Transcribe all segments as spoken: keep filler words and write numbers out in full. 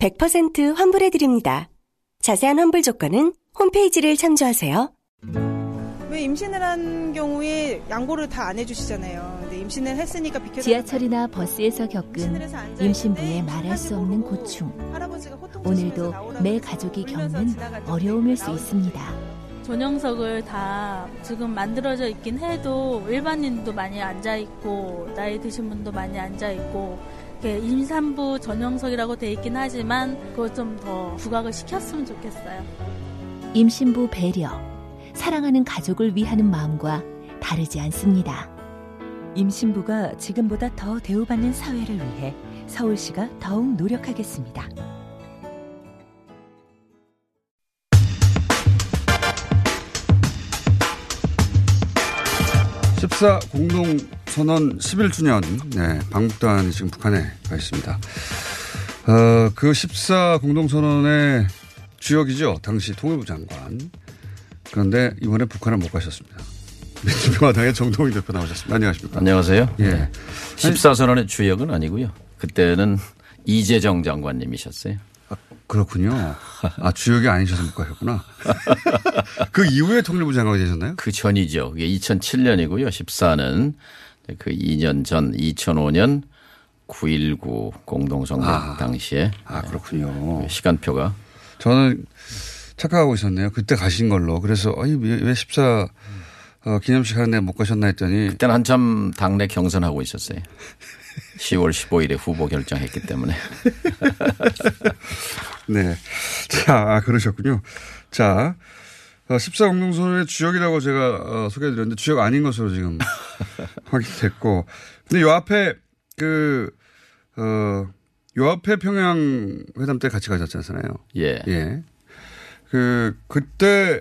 백 퍼센트 환불해드립니다. 자세한 환불 조건은 홈페이지를 참조하세요. 왜 임신을 한 경우에 양보를 다 안 해주시잖아요. 근데 임신을 했으니까 비켜서 지하철이나 버스에서 겪은 임신부의 말할 수 없는 고충. 오늘도 매 가족이 겪는 어려움일 수 있습니다. 전용석을 다 지금 만들어져 있긴 해도 일반인도 많이 앉아있고 나이 드신 분도 많이 앉아있고 임산부 전용석이라고 돼 있긴 하지만 그걸 좀 더 부각을 시켰으면 좋겠어요. 임신부 배려, 사랑하는 가족을 위하는 마음과 다르지 않습니다. 임신부가 지금보다 더 대우받는 사회를 위해 서울시가 더욱 노력하겠습니다. 십사 공동선언 십일 주년, 네, 방북단이 지금 북한에 가 있습니다. 어, 그 십사 공동선언의 주역이죠. 당시 통일부 장관. 그런데 이번에 북한을 못 가셨습니다. 민주평화당의 정동영 대표 나오셨습니다. 안녕하십니까. 안녕하세요. 예. 네. 십사 선언의 주역은 아니고요. 그때는 이재정 장관님이셨어요. 아, 그렇군요. 아, 주역이 아니셔서 못 가셨구나. 그 이후에 통일부 장관이 되셨나요? 그 전이죠. 그게 이천칠 년이고요. 십사는 그 이 년 전 이천오 년 구일구 공동성명 아, 당시에. 아, 그렇군요. 시간표가. 저는 착각하고 있었네요. 그때 가신 걸로. 그래서 아니, 왜 십사 어, 기념식 하는데 못 가셨나 했더니. 그때는 한참 당내 경선하고 있었어요. 시월 십오일에 후보 결정했기 때문에. 네. 자, 그러셨군요. 자, 십사 공동선언의 주역이라고 제가 소개해드렸는데 주역 아닌 것으로 지금 확인됐고. 근데 요 앞에 그, 어, 요 앞에 평양 회담 때 같이 가셨지 않잖아요. 예. 예. 그, 그때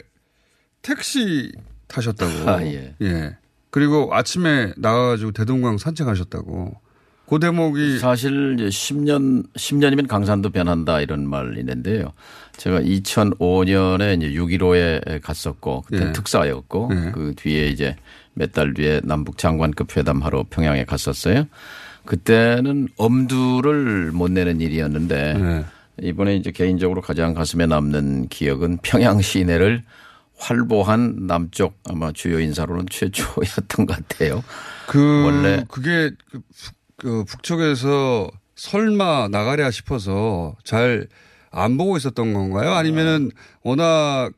택시 타셨다고. 아, 예. 예. 그리고 아침에 나가가지고 대동강 산책하셨다고. 그 대목이 사실 십 년, 십 년이면 강산도 변한다 이런 말이 있는데요. 제가 이천오 년에 이제 육점일오에 갔었고 그때 예. 특사였고 예. 그 뒤에 이제 몇 달 뒤에 남북 장관급 회담하러 평양에 갔었어요. 그때는 엄두를 못 내는 일이었는데 예. 이번에 이제 개인적으로 가장 가슴에 남는 기억은 평양 시내를 활보한 남쪽 아마 주요 인사로는 최초였던 것 같아요. 그 원래 그게 그 그 북쪽에서 설마 나가랴 싶어서 잘 안 보고 있었던 건가요? 아니면은 워낙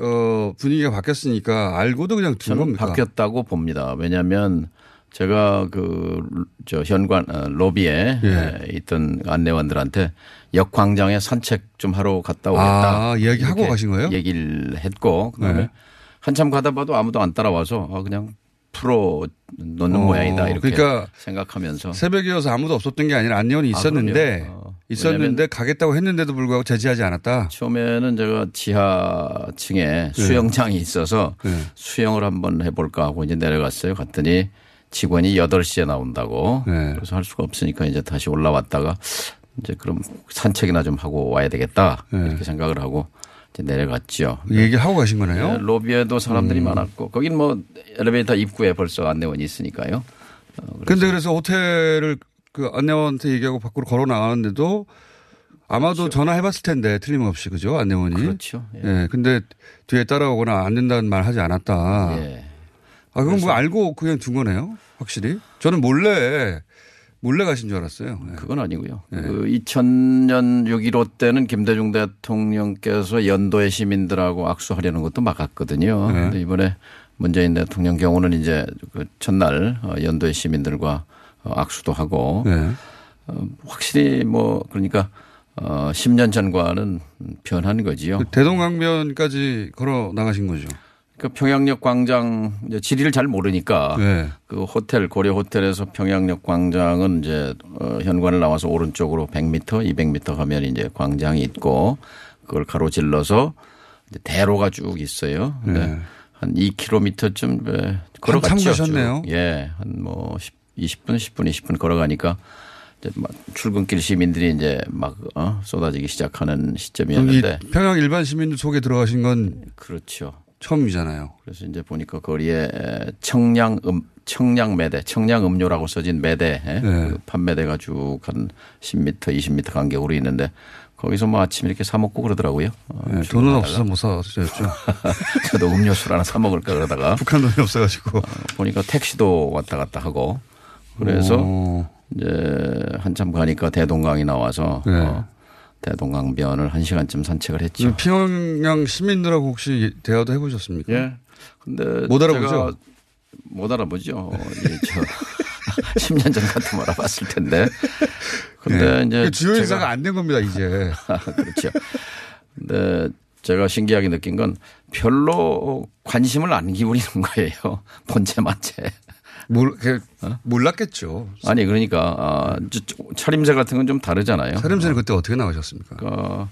어 분위기가 바뀌었으니까 알고도 그냥 둔 겁니까? 바뀌었다고 봅니다. 왜냐하면 제가 그 저 현관 로비에 예. 있던 안내원들한테 역 광장에 산책 좀 하러 갔다 오겠다. 아, 얘기하고 가신 거예요? 얘기를 했고 그다음에 네. 한참 가다 봐도 아무도 안 따라와서 아, 그냥. 풀어 놓는 어, 모양이다 이렇게 그러니까 생각하면서 새벽이어서 아무도 없었던 게 아니라 안내원이 있었는데 아, 어, 있었는데 가겠다고 했는데도 불구하고 제지하지 않았다. 처음에는 제가 지하층에 네. 수영장이 있어서 네. 수영을 한번 해볼까 하고 이제 내려갔어요. 갔더니 직원이 여덟 시에 나온다고 네. 그래서 할 수가 없으니까 이제 다시 올라왔다가 이제 그럼 산책이나 좀 하고 와야 되겠다 네. 이렇게 생각을 하고. 내려갔죠. 얘기하고 가신 거네요? 네, 로비에도 사람들이 음. 많았고 거긴 뭐 엘리베이터 입구에 벌써 안내원이 있으니까요. 그런데 어, 그래서 호텔을 그 안내원한테 얘기하고 밖으로 걸어 나가는데도 아마도 그렇죠. 전화해봤을 텐데 틀림없이 그죠 안내원이. 그렇죠. 예. 네, 근데 뒤에 따라오거나 안 된다는 말 하지 않았다. 예. 아 그건 뭐 알고 그냥 둔 거네요. 확실히. 저는 몰래. 몰래 가신 줄 알았어요. 네. 그건 아니고요. 네. 그 이천 년 육점일오 때는 김대중 대통령께서 연도의 시민들하고 악수하려는 것도 막았거든요. 네. 근데 이번에 문재인 대통령 경우는 이제 그 첫날 연도의 시민들과 악수도 하고 네. 어, 확실히 뭐 그러니까 어, 십 년 전과는 변한 거지요. 그 대동강변까지 걸어 나가신 거죠. 그 평양역 광장 이제 지리를 잘 모르니까 네. 그 호텔 고려 호텔에서 평양역 광장은 이제 현관을 나와서 오른쪽으로 백 미터, 이백 미터 가면 이제 광장이 있고 그걸 가로질러서 대로가 쭉 있어요. 네. 한 이 킬로미터쯤 걸어갔죠. 참으셨네요. 예, 한 뭐 이십 분, 십 분, 이십 분 걸어가니까 이제 막 출근길 시민들이 이제 막 어? 쏟아지기 시작하는 시점이었는데 평양 일반 시민들 속에 들어가신 건 그렇죠. 처음이잖아요. 그래서 이제 보니까 거리에 청량 음 청량 매대, 청량 음료라고 써진 매대, 네. 그 판매대가 쭉 한 십 미터, 이십 미터 간격으로 있는데. 거기서 뭐 아침에 이렇게 사 먹고 그러더라고요. 네, 돈은 없어서 못 사셨죠. 저도 음료수를 하나 사 먹을까 그러다가. 북한 돈이 없어가지고. 보니까 택시도 왔다 갔다 하고. 그래서 오. 이제 한참 가니까 대동강이 나와서 네. 어, 대동강변을 한 시간쯤 산책을 했죠. 평양 시민들하고 혹시 대화도 해보셨습니까? 예. 근데 못 알아보죠. 못 알아보죠. 예, 저 십 년 전 같으면 알아봤을 텐데. 근데 네. 이제 주요 인사가 안 된 겁니다 이제. 그렇죠. 근데 제가 신기하게 느낀 건 별로 관심을 안 기울이는 거예요. 본체만체. 몰 어? 몰랐겠죠. 아니 그러니까 아, 차림새 같은 건 좀 다르잖아요. 차림새는 그때 어떻게 나오셨습니까? 그러니까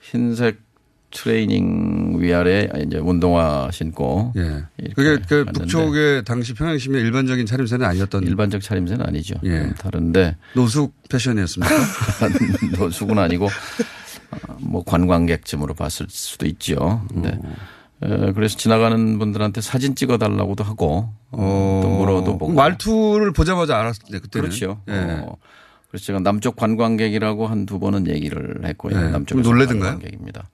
흰색 트레이닝 위아래 이제 운동화 신고. 예. 그게 그 북쪽의 당시 평양 시민의 일반적인 차림새는 아니었던. 일반적 차림새는 아니죠. 예. 다른데. 노숙 패션이었습니까? 노숙은 아니고 뭐 관광객쯤으로 봤을 수도 있죠. 네. 그래서 지나가는 분들한테 사진 찍어달라고도 하고 어. 또 물어도 보고. 말투를 보자마자 알았을 때. 그렇죠. 예. 어. 그래서 제가 남쪽 관광객이라고 한두 번은 얘기를 했고요. 예. 남쪽 관광객입니다.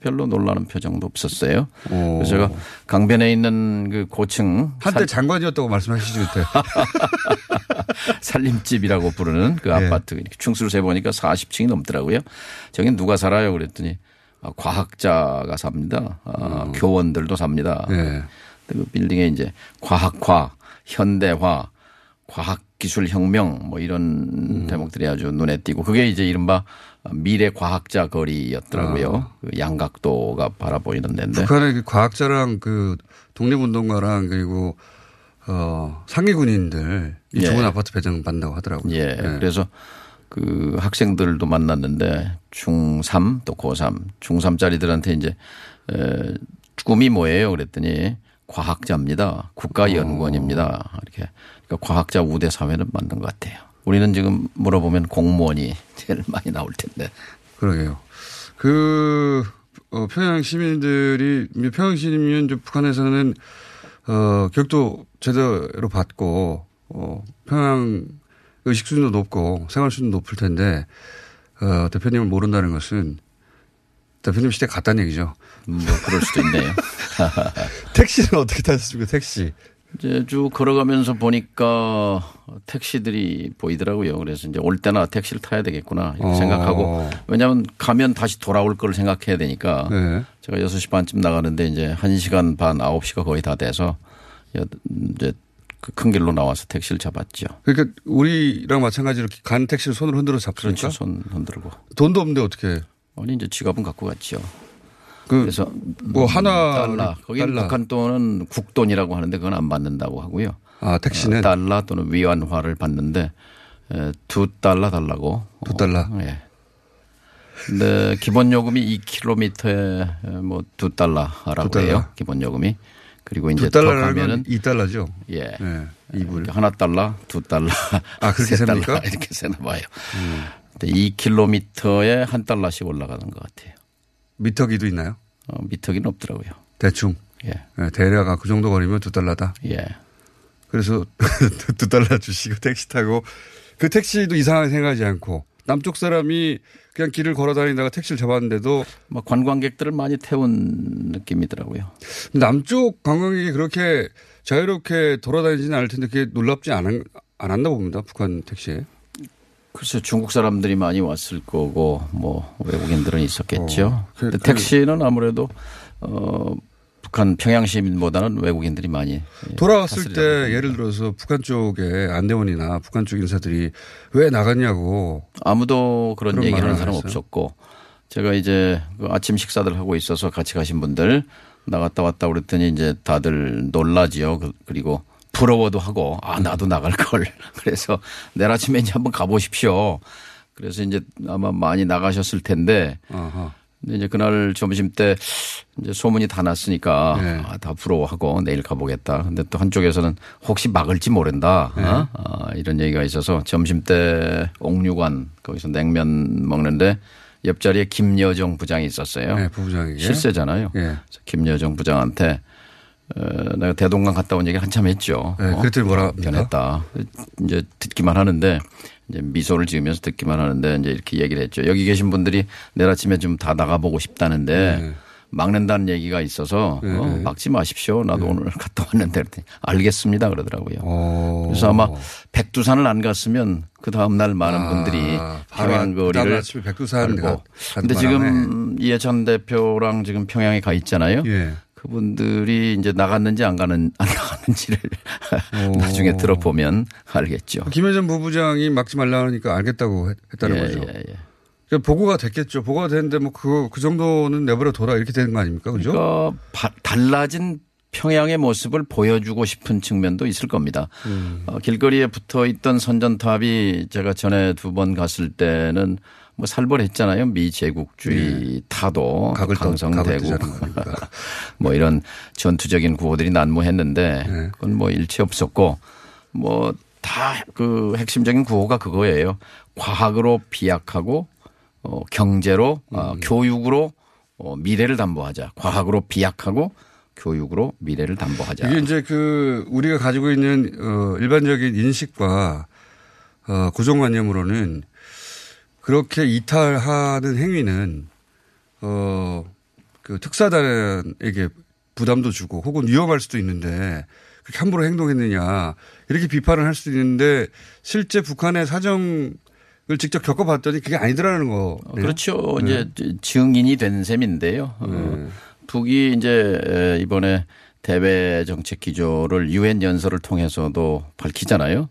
별로 놀라는 표정도 없었어요. 오. 그래서 제가 강변에 있는 그 고층. 한때 살... 장관이었다고 말씀하시죠 그때. 살림집이라고 부르는 그 네. 아파트. 충수를 세보니까 사십 층이 넘더라고요. 저긴 누가 살아요 그랬더니 아, 과학자가 삽니다. 아, 음. 교원들도 삽니다. 네. 그 빌딩에 이제 과학화, 현대화, 과학기술혁명 뭐 이런 음. 대목들이 아주 눈에 띄고 그게 이제 이른바 미래 과학자 거리였더라고요. 아. 그 양각도가 바라보이는 데인데. 북한의 과학자랑 그 독립운동가랑 그리고 어 상위군인들 이 좋은 예. 아파트 배정받는다고 하더라고요. 예. 예. 그래서 그 학생들도 만났는데 중삼 또 고삼 중삼짜리들한테 이제 에, 꿈이 뭐예요 그랬더니 과학자입니다. 국가연구원입니다. 오. 이렇게 그러니까 과학자 우대 사회는 맞는 것 같아요. 우리는 지금 물어보면 공무원이 제일 많이 나올 텐데. 그러게요. 그 어, 평양 시민들이 평양 시민은 북한에서는 어, 교육도 제대로 받고 어, 평양 의식 수준도 높고 생활 수준도 높을 텐데 어, 대표님을 모른다는 것은 대표님 시대 같다는 얘기죠. 뭐 그럴 수도 있네요. 택시는 어떻게 타셨습니까? 택시. 이제 쭉 걸어가면서 보니까 택시들이 보이더라고요. 그래서 이제 올 때나 택시를 타야 되겠구나 이렇게 어. 생각하고 왜냐하면 가면 다시 돌아올 걸 생각해야 되니까 네. 제가 여섯 시 반쯤 나가는데 이제 한 시간 반 아홉 시가 거의 다 돼서 이제 큰 길로 나와서 택시를 잡았죠. 그러니까 우리랑 마찬가지로 간 택시를 손을 흔들어 잡습니까? 그렇죠. 손 흔들고. 돈도 없는데 어떻게. 아니 이제 지갑은 갖고 갔죠. 그 그래서 뭐 하나 달러 거기 북한 돈은 국돈이라고 하는데 그건 안 받는다고 하고요. 아 택시는 달러 또는 위안화를 받는데 두 달러 달라고. 두 달러. 어, 예. 근데 기본 요금이 이 킬로미터에 뭐 두 달러라고 두 달러. 해요. 기본 요금이. 그리고 이제 더 가면은 이 달러죠. 예. 네, 이불 하나 달러, 두 달러. 아 그렇게 셉니까? 이렇게 세나 봐요. 음. 이 킬로미터에 한 달러씩 올라가는 것 같아요. 미터기도 있나요? 어, 미터기는 없더라고요. 대충. 예. 네, 대략 아, 그 정도 거리면 두 달러다. 예. 그래서 두 달러 주시고 택시 타고 그 택시도 이상하게 생각하지 않고 남쪽 사람이 그냥 길을 걸어다니다가 택시를 잡았는데도 막 관광객들을 많이 태운 느낌이더라고요. 남쪽 관광객이 그렇게 자유롭게 돌아다니지는 않을 텐데 그게 놀랍지 않은, 않았나 봅니다. 북한 택시에. 글쎄 중국 사람들이 많이 왔을 거고 뭐 외국인들은 있었겠죠. 어, 그, 근데 택시는 아무래도 어, 북한 평양 시민보다는 외국인들이 많이 돌아왔을 때 예를 들어서 북한 쪽에 안대원이나 북한 쪽 인사들이 왜 나갔냐고 아무도 그런, 그런 얘기하는 사람 없었고 제가 이제 아침 식사들 하고 있어서 같이 가신 분들 나갔다 왔다 그랬더니 이제 다들 놀라지요. 그리고 부러워도 하고 아 나도 나갈 걸. 그래서 내일 아침에 이제 한번 가보십시오. 그래서 이제 아마 많이 나가셨을 텐데 근데 이제 그날 점심 때 이제 소문이 다 났으니까 네. 아, 다 부러워하고 내일 가보겠다. 근데 또 한쪽에서는 혹시 막을지 모른다. 네. 어? 아, 이런 얘기가 있어서 점심 때 옥류관 거기서 냉면 먹는데 옆자리에 김여정 부장이 있었어요. 네, 부부장이 실세잖아요. 네. 그래서 김여정 부장한테 에, 내가 대동강 갔다 온 얘기 한참 했죠. 네, 어? 그랬더니 뭐라 변했다. 이제 듣기만 하는데. 이제 미소를 지으면서 듣기만 하는데 이제 이렇게 얘기를 했죠. 여기 계신 분들이 내일 아침에 좀 다 나가보고 싶다는데 네. 막는다는 얘기가 있어서 네. 어, 막지 마십시오. 나도 네. 오늘 갔다 왔는데 알겠습니다 그러더라고요. 오. 그래서 아마 백두산을 안 갔으면 그 다음 날 많은 아, 분들이 평양 거리를 알고. 그런데 지금 이해찬 대표랑 지금 평양에 가 있잖아요. 네. 그분들이 이제 나갔는지 안 가는 안 나갔는지를 나중에 들어보면 알겠죠. 김여정 부부장이 막지 말라니까 알겠다고 했다는 예, 거죠. 예, 예. 그러니까 보고가 됐겠죠. 보고가 됐는데 뭐 그 그 정도는 내버려 둬라 이렇게 되는 거 아닙니까, 그죠? 그러니까 바, 달라진 평양의 모습을 보여주고 싶은 측면도 있을 겁니다. 음. 어, 길거리에 붙어 있던 선전탑이 제가 전에 두 번 갔을 때는. 뭐 살벌했잖아요. 미제국주의 네. 타도 강성대국 뭐 이런 전투적인 구호들이 난무했는데 네. 그건 뭐 일체 없었고 뭐 다 그 핵심적인 구호가 그거예요. 과학으로 비약하고 어, 경제로 음. 어, 교육으로 어, 미래를 담보하자. 과학으로 비약하고 교육으로 미래를 담보하자. 이게 이제 그 우리가 가지고 있는 어, 일반적인 인식과 어, 고정관념으로는 그렇게 이탈하는 행위는 어, 그 특사단에게 부담도 주고 혹은 위험할 수도 있는데 그렇게 함부로 행동했느냐 이렇게 비판을 할 수도 있는데 실제 북한의 사정을 직접 겪어봤더니 그게 아니더라는 거. 그렇죠. 네. 이제 증인이 된 셈인데요. 네. 어, 북이 이제 이번에 대외 정책 기조를 유엔 연설을 통해서도 밝히잖아요.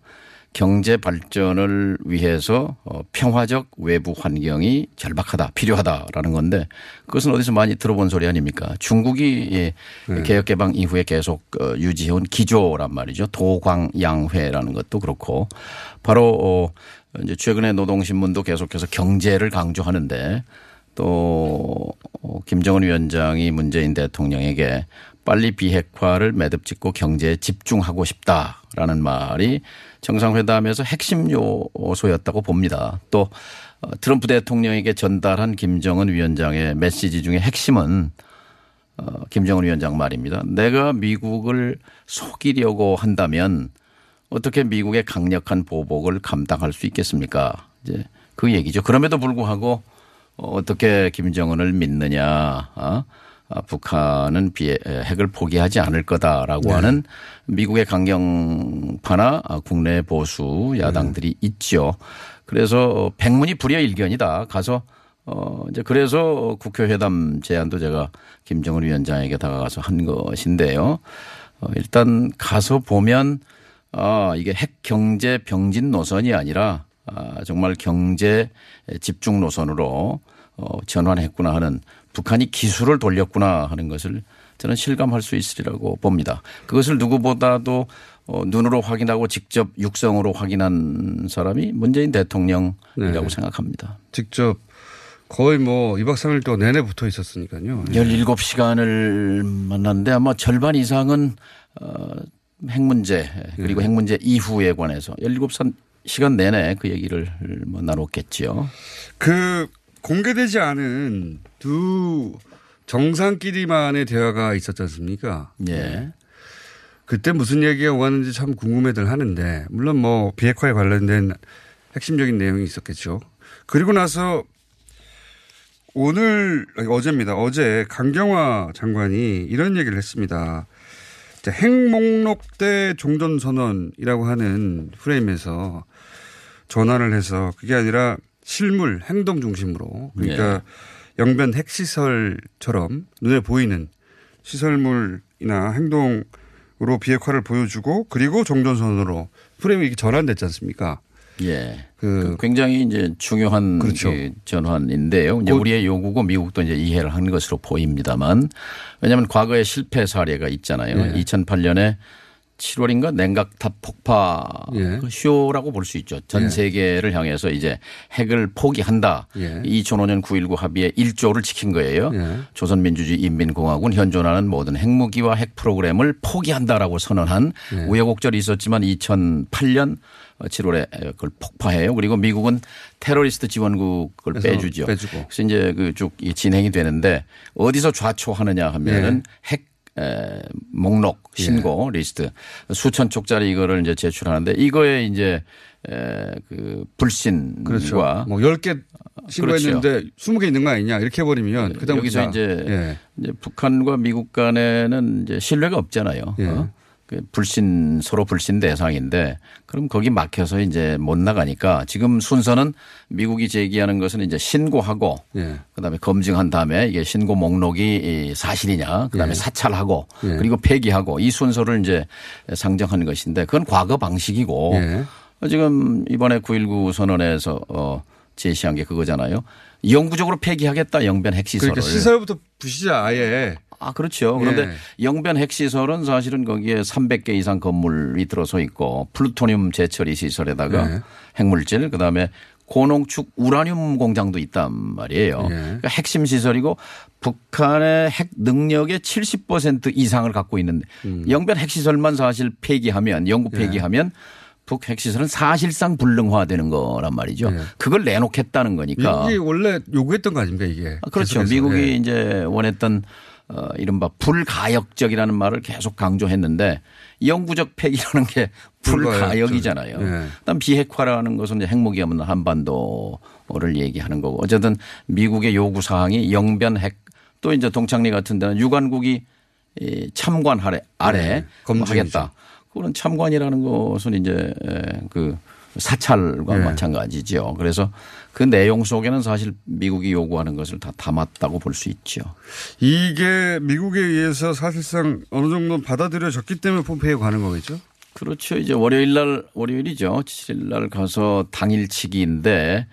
경제 발전을 위해서 평화적 외부 환경이 절박하다, 필요하다라는 건데 그것은 어디서 많이 들어본 소리 아닙니까? 중국이 네. 개혁개방 이후에 계속 유지해온 기조란 말이죠. 도광양회라는 것도 그렇고 바로 이제 최근에 노동신문도 계속해서 경제를 강조하는데 또 김정은 위원장이 문재인 대통령에게 빨리 비핵화를 매듭짓고 경제에 집중하고 싶다라는 말이 정상회담에서 핵심 요소였다고 봅니다. 또 트럼프 대통령에게 전달한 김정은 위원장의 메시지 중에 핵심은 김정은 위원장 말입니다. 내가 미국을 속이려고 한다면 어떻게 미국의 강력한 보복을 감당할 수 있겠습니까? 이제 그 얘기죠. 그럼에도 불구하고 어떻게 김정은을 믿느냐. 어? 아, 북한은 비해, 핵을 포기하지 않을 거다라고 네. 하는 미국의 강경파나 국내 보수 야당들이 네. 있죠. 그래서 백문이 불여일견이다. 가서 어 이제 그래서 국회회담 제안도 제가 김정은 위원장에게 다가가서 한 것인데요. 어, 일단 가서 보면 아 이게 핵 경제 병진 노선이 아니라 아, 정말 경제 집중 노선으로 어, 전환했구나 하는. 북한이 기술을 돌렸구나 하는 것을 저는 실감할 수 있으리라고 봅니다. 그것을 누구보다도 눈으로 확인하고 직접 육성으로 확인한 사람이 문재인 대통령이라고 네. 생각합니다. 직접 거의 뭐 이박 삼일 동안 내내 붙어 있었으니까요. 네. 열일곱 시간을 만났는데 아마 절반 이상은 핵 문제 그리고 네. 핵 문제 이후에 관해서 열일곱 시간 내내 그 얘기를 뭐 나눴겠지요. 그 공개되지 않은 두 정상끼리만의 대화가 있었지 않습니까? 예. 그때 무슨 얘기가 오갔는지 참 궁금해들 하는데 물론 뭐 비핵화에 관련된 핵심적인 내용이 있었겠죠. 그리고 나서 오늘 아니, 어제입니다. 어제 강경화 장관이 이런 얘기를 했습니다. 핵 목록대 종전선언이라고 하는 프레임에서 전환을 해서 그게 아니라 실물 행동 중심으로 그러니까 네. 영변 핵시설처럼 눈에 보이는 시설물이나 행동으로 비핵화를 보여주고 그리고 종전선으로 프레임이 전환됐지 않습니까? 예. 그 굉장히 이제 중요한 그렇죠. 전환인데요. 이제 우리의 요구고 미국도 이제 이해를 한 것으로 보입니다만 왜냐하면 과거에 실패 사례가 있잖아요. 예. 이천팔 년에 칠월인가 냉각탑 폭파 예. 쇼라고 볼 수 있죠. 전 세계를 예. 향해서 이제 핵을 포기한다. 예. 이천오 년 구일구 합의에 일조를 지킨 거예요. 예. 조선민주주의 인민공화국은 현존하는 모든 핵무기와 핵 프로그램을 포기한다라고 선언한 예. 우여곡절이 있었지만 이천팔 년 칠월에 그걸 폭파해요. 그리고 미국은 테러리스트 지원국을 빼주죠. 빼주고. 그래서 이제 그 쭉 진행이 되는데 어디서 좌초하느냐 하면은 예. 핵 에, 목록 신고 예. 리스트 수천 쪽짜리 이거를 이제 제출하는데 이거에 이제 에, 그 불신과 그렇죠. 뭐 열 개 신고했는데 그렇죠. 스무 개 있는 거 아니냐 이렇게 해버리면 그 다음 여기서 이제, 예. 이제 북한과 미국 간에는 이제 신뢰가 없잖아요. 예. 어? 그 불신 서로 불신 대상인데 그럼 거기 막혀서 이제 못 나가니까 지금 순서는 미국이 제기하는 것은 이제 신고하고 예. 그다음에 검증한 다음에 이게 신고 목록이 사실이냐 그다음에 예. 사찰하고 예. 그리고 폐기하고 이 순서를 이제 상정하는 것인데 그건 과거 방식이고 예. 지금 이번에 구일구 선언에서 어 제시한 게 그거잖아요. 영구적으로 폐기하겠다 영변 핵시설을. 그러니까 시설부터 부시자 아예. 아 그렇죠. 그런데 예. 영변 핵시설은 사실은 거기에 삼백 개 이상 건물이 들어서 있고 플루토늄 재처리 시설에다가 예. 핵물질 그다음에 고농축 우라늄 공장도 있단 말이에요. 예. 그러니까 핵심 시설이고 북한의 핵 능력의 칠십 퍼센트 이상을 갖고 있는 음. 영변 핵시설만 사실 폐기하면 영구 폐기하면 예. 북 핵시설은 사실상 불능화되는 거란 말이죠. 예. 그걸 내놓겠다는 거니까. 이게 원래 요구했던 거 아닙니까 이게. 아, 그렇죠. 계속해서. 미국이 예. 이제 원했던 어, 이른바 불가역적이라는 말을 계속 강조했는데 영구적 폐기라는 게 불가역이잖아요. 예. 일단 비핵화라는 것은 이제 핵무기 없는 한반도를 얘기하는 거고 어쨌든 미국의 요구사항이 영변 핵 또 이제 동창리 같은 데는 유관국이 참관 아래 예. 하겠다. 그건 참관이라는 것은 이제 그 사찰과 예. 마찬가지죠. 그래서 그 내용 속에는 사실 미국이 요구하는 것을 다 담았다고 볼 수 있죠. 이게 미국에 의해서 사실상 어느 정도 받아들여졌기 때문에 폼페이오 가는 거겠죠? 그렇죠. 이제 월요일 날, 월요일이죠. 칠일 날 가서 당일치기인데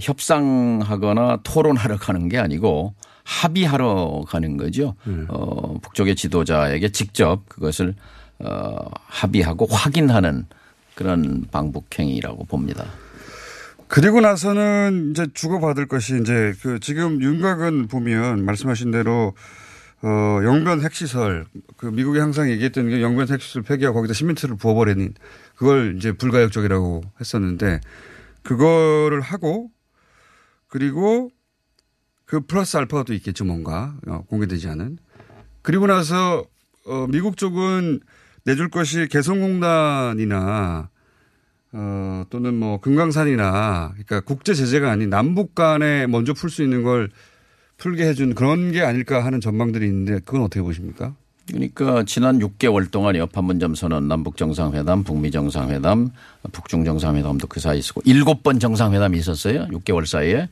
협상하거나 토론하러 가는 게 아니고 합의하러 가는 거죠. 음. 어, 북쪽의 지도자에게 직접 그것을 어, 합의하고 확인하는 그런 방북행위라고 봅니다. 그리고 나서는 이제 주고받을 것이 이제 그 지금 윤곽은 보면 말씀하신 대로 어, 영변 핵시설 그 미국이 항상 얘기했던 게 영변 핵시설 폐기하고 거기다 시멘트를 부어버리는 그걸 이제 불가역적이라고 했었는데 그거를 하고 그리고 그 플러스 알파도 있겠죠 뭔가 공개되지 않은 그리고 나서 어, 미국 쪽은 내줄 것이 개성공단이나 어, 또는 뭐 금강산이나 그러니까 국제 제재가 아닌 남북 간에 먼저 풀 수 있는 걸 풀게 해준 그런 게 아닐까 하는 전망들이 있는데 그건 어떻게 보십니까? 그러니까 지난 육 개월 동안 여판문점 선언, 남북정상회담, 북미정상회담, 북중정상회담도 그 사이 있었고 일곱 번 정상회담이 있었어요. 육 개월 사이에.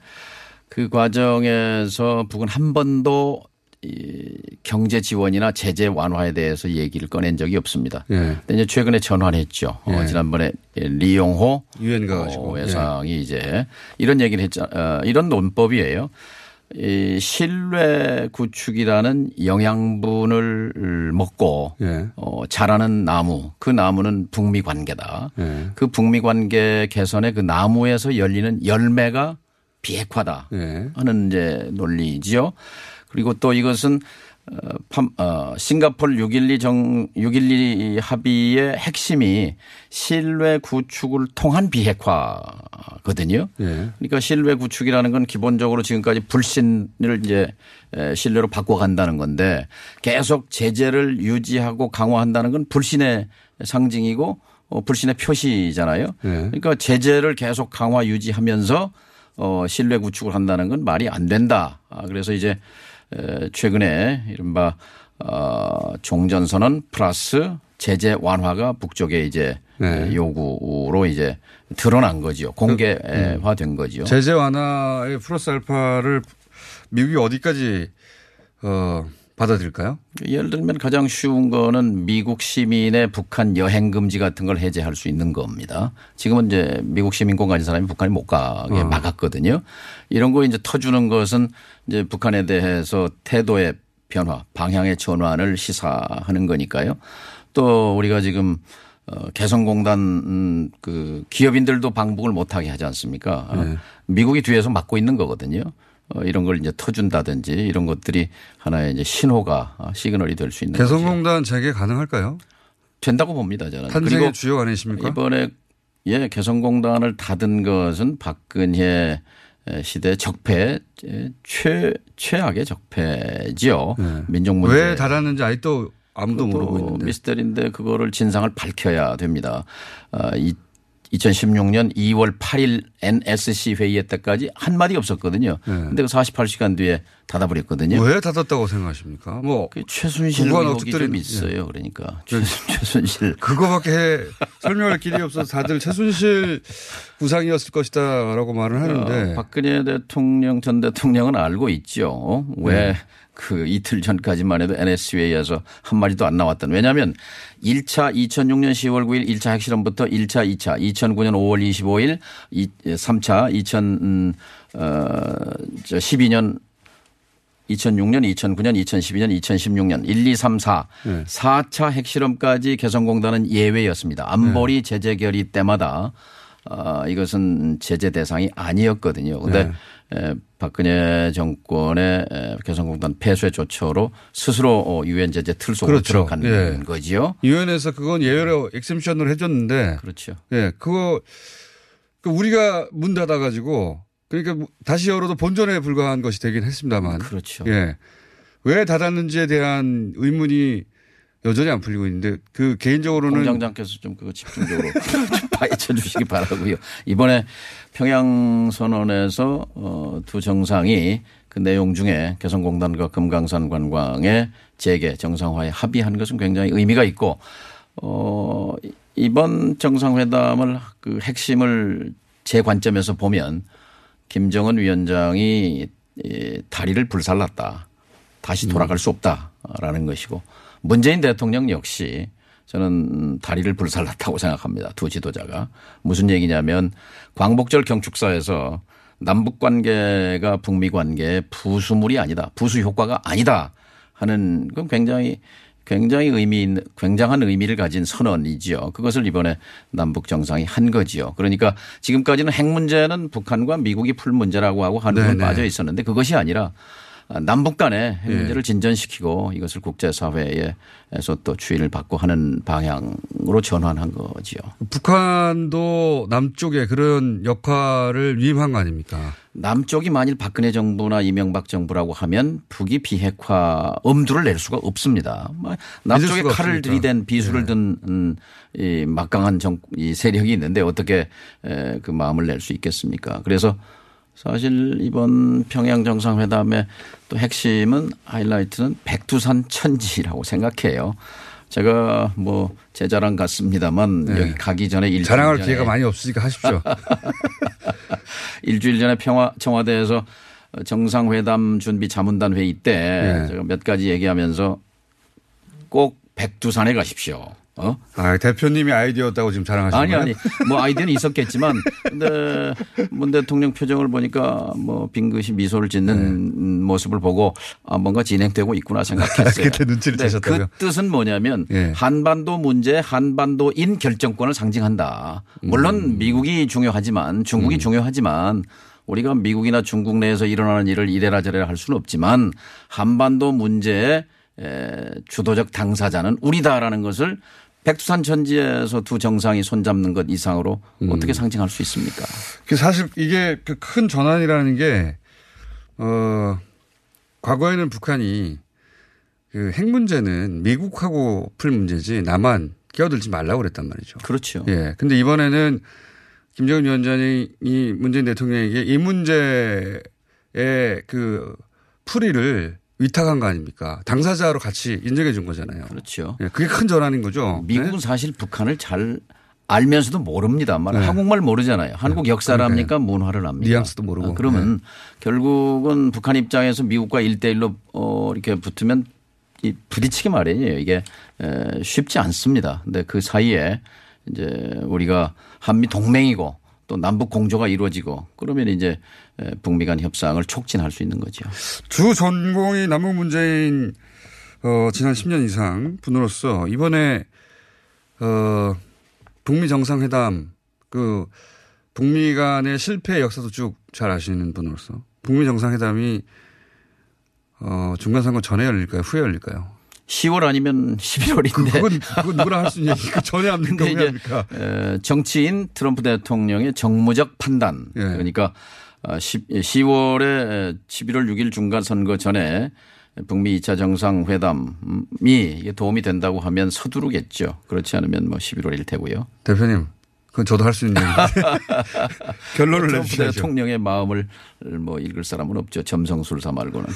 그 과정에서 북은 한 번도 이 경제 지원이나 제재 완화에 대해서 얘기를 꺼낸 적이 없습니다. 그런데 예. 이제 최근에 전환했죠. 예. 어, 지난번에 리용호 어, 외상이 예. 이제 이런 얘기를 했죠. 어, 이런 논법이에요. 이 신뢰 구축이라는 영양분을 먹고 예. 어, 자라는 나무. 그 나무는 북미 관계다. 예. 그 북미 관계 개선의 그 나무에서 열리는 열매가 비핵화다 예. 하는 이제 논리지요. 그리고 또 이것은 싱가포르 육 일이, 정, 육 일이 합의의 핵심이 신뢰 구축을 통한 비핵화거든요. 예. 그러니까 신뢰 구축이라는 건 기본적으로 지금까지 불신을 이제 신뢰로 바꿔간다는 건데 계속 제재를 유지하고 강화한다는 건 불신의 상징이고 불신의 표시잖아요. 예. 그러니까 제재를 계속 강화 유지하면서 어, 신뢰 구축을 한다는 건 말이 안 된다. 아, 그래서 이제 최근에 이른바 어, 종전선언 플러스 제재 완화가 북쪽의 이제 네. 요구로 이제 드러난 거죠. 공개화된 거죠. 제재 완화의 플러스 알파를 미국이 어디까지 어, 받아들일까요? 예를 들면 가장 쉬운 거는 미국 시민의 북한 여행 금지 같은 걸 해제할 수 있는 겁니다. 지금은 이제 미국 시민권 가진 사람이 북한에 못 가게 어. 막았거든요. 이런 거 이제 터주는 것은 이제 북한에 대해서 태도의 변화, 방향의 전환을 시사하는 거니까요. 또 우리가 지금 어, 개성공단 음, 그 기업인들도 방북을 못하게 하지 않습니까? 네. 미국이 뒤에서 막고 있는 거거든요. 어, 이런 걸 이제 터준다든지 이런 것들이 하나의 이제 신호가 시그널이 될 수 있는. 개성공단 거죠. 재개 가능할까요? 된다고 봅니다, 저는. 탄핵의 주역 아니십니까? 이번에 예 개성공단을 닫은 것은 박근혜 시대 적폐 최 최악의 적폐지요. 네. 민족 문제. 왜 닫았는지 아직도. 아무도 모르고 있는데. 미스터리인데 그거를 진상을 밝혀야 됩니다. 어, 이, 이천십육 년 이월 팔일 엔에스씨 회의에 때까지 한마디 없었거든요. 그런데 네. 그 사십팔 시간 뒤에 닫아버렸거든요. 왜 닫았다고 생각하십니까? 뭐 그 최순실 의혹이 좀 있어요. 예. 그러니까 최순실. 그거밖에 설명할 길이 없어서 다들 최순실 구상이었을 것이다라고 말을 하는데. 어, 박근혜 대통령 전 대통령은 알고 있죠. 왜. 네. 그 이틀 전까지만 해도 엔에스씨에서 한마디도 안 나왔던. 왜냐하면 일 차 이천육 년 시월 구일 일 차 핵실험부터 일 차 이 차 이천구 년 오월 이십오일 삼 차 이천십이 년 이천육 년 이천구 년 이천십이 년 이천십육 년 일, 이, 삼, 사 네. 사 차 핵실험까지 개성공단은 예외였습니다. 안보리 네. 제재 결의 때마다 아, 이것은 제재 대상이 아니었거든요. 그런데 네. 박근혜 정권의 개성공단 폐쇄 조처로 스스로 유엔 제재 틀 속으로 그렇죠. 들어간 네. 거지요. 유엔에서 그건 예외로 엑셉션을 해줬는데. 그렇죠. 예, 네, 그거 우리가 문 닫아가지고 그러니까 다시 열어도 본전에 불과한 것이 되긴 했습니다만. 그렇죠. 예, 네. 왜 닫았는지에 대한 의문이. 여전히 안 풀리고 있는데 그 개인적으로는 공장장께서 좀 그거 집중적으로 좀 파헤쳐 주시기 바라고요. 이번에 평양선언에서 어, 두 정상이 그 내용 중에 개성공단과 금강산 관광의 재개 정상화에 합의한 것은 굉장히 의미가 있고 어, 이번 정상회담을 그 핵심을 제 관점에서 보면 김정은 위원장이 다리를 불살랐다. 다시 돌아갈 수 없다라는 것이고 문재인 대통령 역시 저는 다리를 불살랐다고 생각합니다. 두 지도자가. 무슨 얘기냐면 광복절 경축사에서 남북관계가 북미관계의 부수물이 아니다. 부수효과가 아니다 하는 건 굉장히 굉장히 의미, 굉장한 의미를 가진 선언이지요. 그것을 이번에 남북 정상이 한 거지요. 그러니까 지금까지는 핵 문제는 북한과 미국이 풀 문제라고 하고 한국은 빠져 있었는데 그것이 아니라 남북 간의 핵 문제를 예. 진전시키고 이것을 국제사회에서 또 주의를 받고 하는 방향으로 전환한 거지요. 북한도 남쪽에 그런 역할을 위임한 거 아닙니까? 남쪽이 만일 박근혜 정부나 이명박 정부라고 하면 북이 비핵화 엄두를 낼 수가 없습니다. 남쪽에 칼을 없으니까. 들이댄 비수를 예. 든 이 막강한 정, 이 세력이 있는데 어떻게 그 마음을 낼 수 있겠습니까? 그래서 사실 이번 평양 정상회담의 또 핵심은 하이라이트는 백두산 천지라고 생각해요. 제가 뭐 제 자랑 같습니다만 네. 여기 가기 전에 일주일 자랑할 전에 기회가 많이 없으니까 하십시오. 일주일 전에 평화 청와대에서 정상회담 준비 자문단 회의 때 네. 제가 몇 가지 얘기하면서 꼭 백두산에 가십시오. 어? 아, 대표님이 아이디어였다고 지금 자랑하시는 아니, 거예요? 아니. 뭐 아이디어는 있었겠지만 근데 문 대통령 표정을 보니까 뭐 빙긋이 미소를 짓는 네. 모습을 보고 아, 뭔가 진행되고 있구나 생각했어요. 그때 눈치를 채셨다고요? 그 뜻은 뭐냐면 네. 한반도 문제 한반도인 결정권을 상징한다. 물론 음. 미국이 중요하지만 중국이 음. 중요하지만 우리가 미국이나 중국 내에서 일어나는 일을 이래라 저래라 할 수는 없지만 한반도 문제의 주도적 당사자는 우리다라는 것을 백두산 천지에서 두 정상이 손잡는 것 이상으로 음. 어떻게 상징할 수 있습니까? 사실 이게 큰 전환이라는 게 어, 과거에는 북한이 그 핵 문제는 미국하고 풀 문제지 남한 끼어들지 말라고 그랬단 말이죠. 그렇죠. 예. 근데 이번에는 김정은 위원장이 문재인 대통령에게 이 문제의 그 풀이를 위탁한 거 아닙니까? 당사자로 같이 인정해 준 거잖아요. 그렇죠. 예, 그게 큰 전환인 거죠. 미국은 네? 사실 북한을 잘 알면서도 모릅니다만 네. 한국말 모르잖아요. 한국 네. 역사를 합니까? 문화를 합니까? 뉘앙스도 모르고. 아, 그러면 네. 결국은 북한 입장에서 미국과 일대일로 어, 이렇게 붙으면 이 부딪히기 마련이에요. 이게 에, 쉽지 않습니다. 근데 그 사이에 이제 우리가 한미 동맹이고 또 남북 공조가 이루어지고 그러면 이제 북미 간 협상을 촉진할 수 있는 거죠. 주 전공이 남북 문제인 어, 지난 십 년 이상 분으로서 이번에 어, 북미 정상회담, 그, 북미 간의 실패의 역사도 쭉 잘 아시는 분으로서 북미 정상회담이 어, 중간선거 전에 열릴까요? 후에 열릴까요? 시월 아니면 십일월인데. 그건, 그건 누구나 할 수 있는 얘기니까 전에 합니까? 후에 합니까? 정치인 트럼프 대통령의 정무적 판단. 예. 그러니까 시월에 십일월 육일 중간선거 전에 북미 이 차 정상회담이 도움이 된다고 하면 서두르겠죠. 그렇지 않으면 뭐 십일월일 테고요. 대표님. 그건 저도 할 수 있는 얘기인데 결론을 내주시죠. 트럼프 대통령의 마음을 뭐 읽을 사람은 없죠. 점성술사 말고는.